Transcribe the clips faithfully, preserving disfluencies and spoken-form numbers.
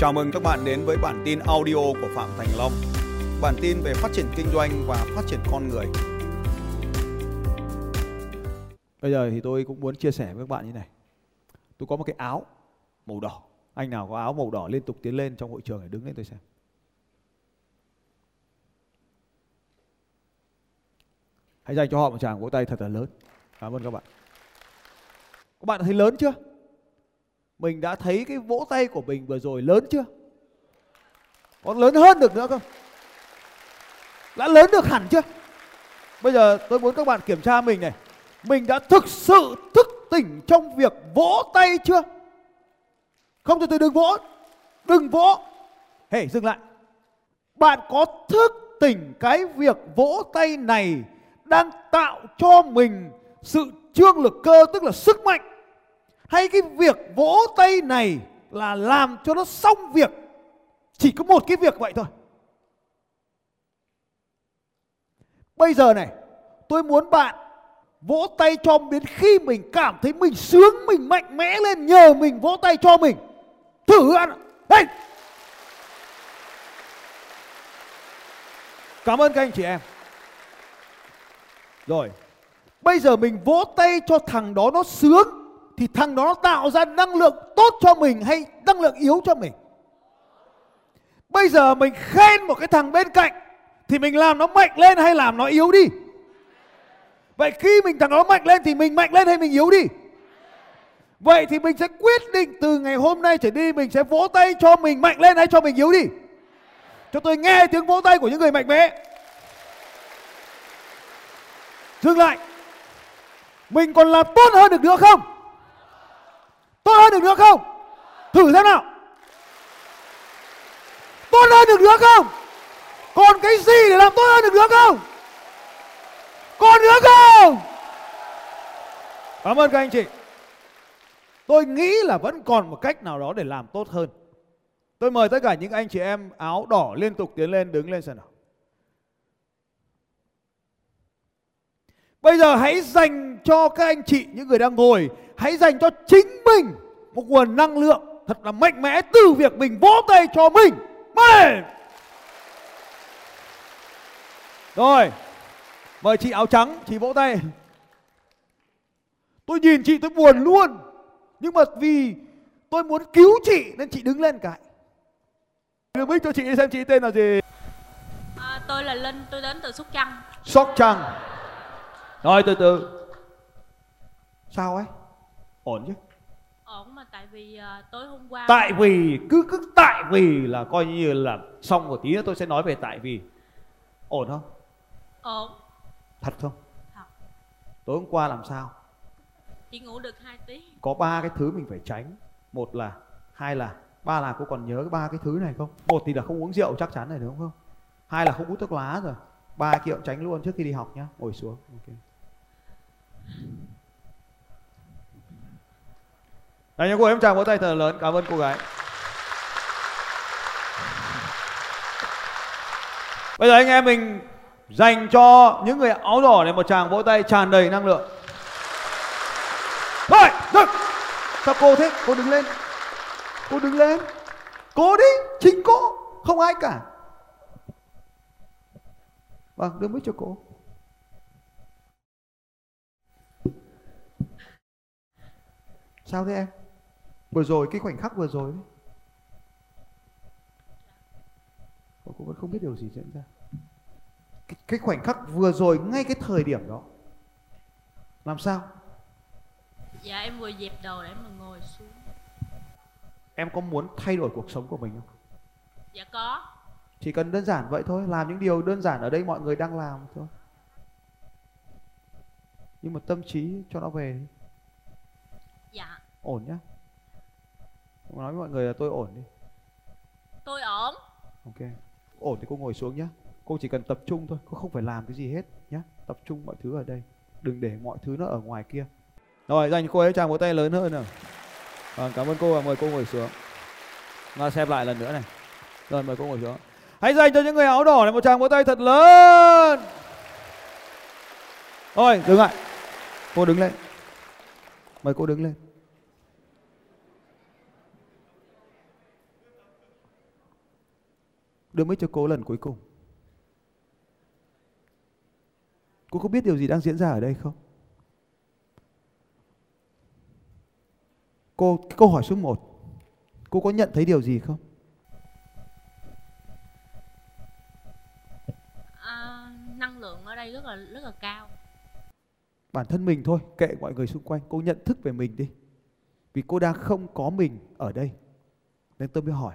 Chào mừng các bạn đến với bản tin audio của Phạm Thành Long. Bản tin về phát triển kinh doanh và phát triển con người. Bây giờ thì tôi cũng muốn chia sẻ với các bạn như này. Tôi có một cái áo màu đỏ. Anh nào có áo màu đỏ liên tục tiến lên trong hội trường để đứng lên tôi xem. Hãy dành cho họ một tràng vỗ tay thật là lớn. Cảm ơn các bạn. Các bạn thấy lớn chưa? Mình đã thấy cái vỗ tay của mình vừa rồi lớn chưa? Còn lớn hơn được nữa không? Đã lớn được hẳn chưa? Bây giờ tôi muốn các bạn kiểm tra mình này. Mình đã thực sự thức tỉnh trong việc vỗ tay chưa? Không thì tôi đừng vỗ. Đừng vỗ. Hey, dừng lại. Bạn có thức tỉnh cái việc vỗ tay này đang tạo cho mình sự trương lực cơ, tức là sức mạnh, hay cái việc vỗ tay này là làm cho nó xong việc? Chỉ có một cái việc vậy thôi. Bây giờ này, tôi muốn bạn vỗ tay cho đến khi mình cảm thấy mình sướng, mình mạnh mẽ lên nhờ mình vỗ tay cho mình. Thử ăn. Hey! Cảm ơn các anh chị em. Rồi, bây giờ mình vỗ tay cho thằng đó nó sướng, thì thằng đó tạo ra năng lượng tốt cho mình hay năng lượng yếu cho mình? Bây giờ mình khen một cái thằng bên cạnh thì mình làm nó mạnh lên hay làm nó yếu đi? Vậy khi mình thằng đó mạnh lên thì mình mạnh lên hay mình yếu đi? Vậy thì mình sẽ quyết định từ ngày hôm nay trở đi mình sẽ vỗ tay cho mình mạnh lên hay cho mình yếu đi? Cho tôi nghe tiếng vỗ tay của những người mạnh mẽ. Dừng lại. Mình còn làm tốt hơn được nữa không? Tốt hơn được nữa không? Thử xem nào. Tốt hơn được nữa không? Còn cái gì để làm tốt hơn được nữa không? Còn nữa không? Cảm ơn các anh chị. Tôi nghĩ là vẫn còn một cách nào đó để làm tốt hơn. Tôi mời tất cả những anh chị em áo đỏ liên tục tiến lên, đứng lên xem nào. Bây giờ hãy dành cho các anh chị, những người đang ngồi, hãy dành cho chính mình một nguồn năng lượng thật là mạnh mẽ từ việc mình vỗ tay cho mình. Mời. Rồi, mời chị áo trắng, chị vỗ tay. Tôi nhìn chị tôi buồn luôn. Nhưng mà vì tôi muốn cứu chị nên chị đứng lên cái. Đưa mic cho chị xem chị tên là gì. À, tôi là Linh, tôi đến từ Sóc Trăng. Sóc Trăng. Rồi từ từ. Sao ấy? Ổn chứ? Ổn mà tại vì uh, tối hôm qua. Tại vì cứ cứ tại vì là coi như là xong một tí nữa tôi sẽ nói về tại vì. Ổn không? Ổn. Thật không? Thật. Tối hôm qua làm sao? Chỉ ngủ được hai tiếng. Có ba cái thứ mình phải tránh. Một là, hai là, ba là. Cô còn nhớ ba cái thứ này không? Một thì là không uống rượu chắc chắn này đúng không? Hai là không hút thuốc lá rồi. Ba kiệu tránh luôn trước khi đi học nhá. Ngồi xuống. Okay. Đánh cho cô em chàng vỗ tay thật lớn. Cảm ơn cô gái. Bây giờ anh em mình dành cho những người áo đỏ này một chàng vỗ tay tràn đầy năng lượng. Thôi, được. Sao cô thế? Cô đứng lên. Cô đứng lên. Cô đi. Chính cô. Không ai cả. Vâng, đưa mic cho cô. Sao thế em? Vừa rồi, cái khoảnh khắc vừa rồi đấy. Cô vẫn không biết điều gì diễn ra. Cái, cái khoảnh khắc vừa rồi, ngay cái thời điểm đó. Làm sao? Dạ, em vừa dẹp đầu để em vừa ngồi xuống. Em có muốn thay đổi cuộc sống của mình không? Dạ có. Chỉ cần đơn giản vậy thôi, làm những điều đơn giản ở đây mọi người đang làm thôi. Nhưng mà tâm trí cho nó về. Dạ. Ổn nhá. Nói với mọi người là tôi ổn đi. Tôi ổn. Ok. Ổn thì cô ngồi xuống nhá. Cô chỉ cần tập trung thôi, cô không phải làm cái gì hết nhá. Tập trung mọi thứ ở đây, đừng để mọi thứ nó ở ngoài kia. Rồi, dành cô ấy tràng vỗ tay lớn hơn nào. Vâng, cảm ơn cô và mời cô ngồi xuống. Và xem lại lần nữa này. Rồi, mời cô ngồi xuống. Hãy dành cho những người áo đỏ này một tràng vỗ tay thật lớn. Rồi, dừng lại. Cô đứng lên. Mời cô đứng lên. đưa mic cho cô lần cuối cùng. Cô có biết điều gì đang diễn ra ở đây không? Cô, câu hỏi số một, cô có nhận thấy điều gì không? À, năng lượng ở đây rất là rất là cao. Bản thân mình thôi, kệ mọi người xung quanh, cô nhận thức về mình đi. Vì cô đang không có mình ở đây. Nên tôi mới hỏi,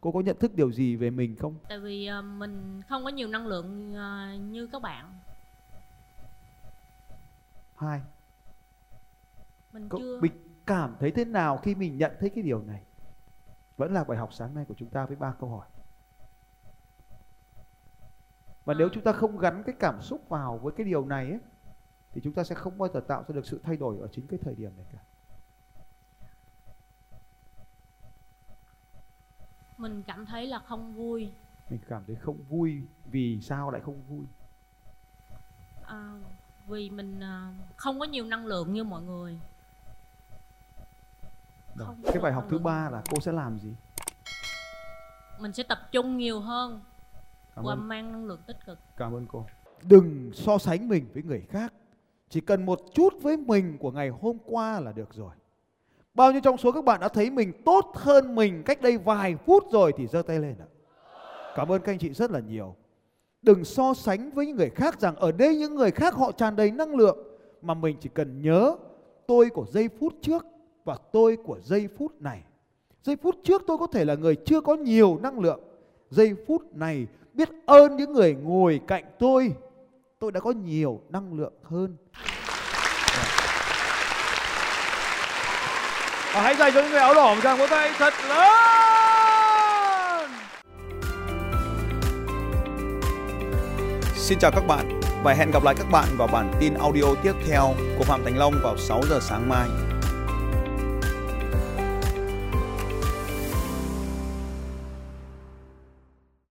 cô có nhận thức điều gì về mình không? Tại vì mình không có nhiều năng lượng như các bạn. Hai, mình cô, chưa... Mình cảm thấy thế nào khi mình nhận thấy cái điều này? Vẫn là bài học sáng nay của chúng ta với ba câu hỏi. Và à. nếu chúng ta không gắn cái cảm xúc vào với cái điều này ấy, thì chúng ta sẽ không bao giờ tạo ra được sự thay đổi ở chính cái thời điểm này cả. Mình cảm thấy là không vui. Mình cảm thấy không vui. Vì sao lại không vui? À, vì mình không có nhiều năng lượng như mọi người. Rồi, cái bài học thứ ba là cô sẽ làm gì? Mình sẽ tập trung nhiều hơn và mang năng lượng tích cực. Cảm ơn cô. Đừng so sánh mình với người khác. Chỉ cần một chút với mình của ngày hôm qua là được rồi. Bao nhiêu trong số các bạn đã thấy mình tốt hơn mình cách đây vài phút rồi thì giơ tay lên ạ. Cảm ơn các anh chị rất là nhiều. Đừng so sánh với những người khác rằng ở đây những người khác họ tràn đầy năng lượng. Mà mình chỉ cần nhớ tôi của giây phút trước và tôi của giây phút này. Giây phút trước tôi có thể là người chưa có nhiều năng lượng. Giây phút này biết ơn những người ngồi cạnh tôi. Tôi đã có nhiều năng lượng hơn. Và hãy dành cho những người áo đỏ một tràng vỗ tay thật lớn. Xin chào các bạn và hẹn gặp lại các bạn vào bản tin audio tiếp theo của Phạm Thành Long vào sáu giờ sáng mai.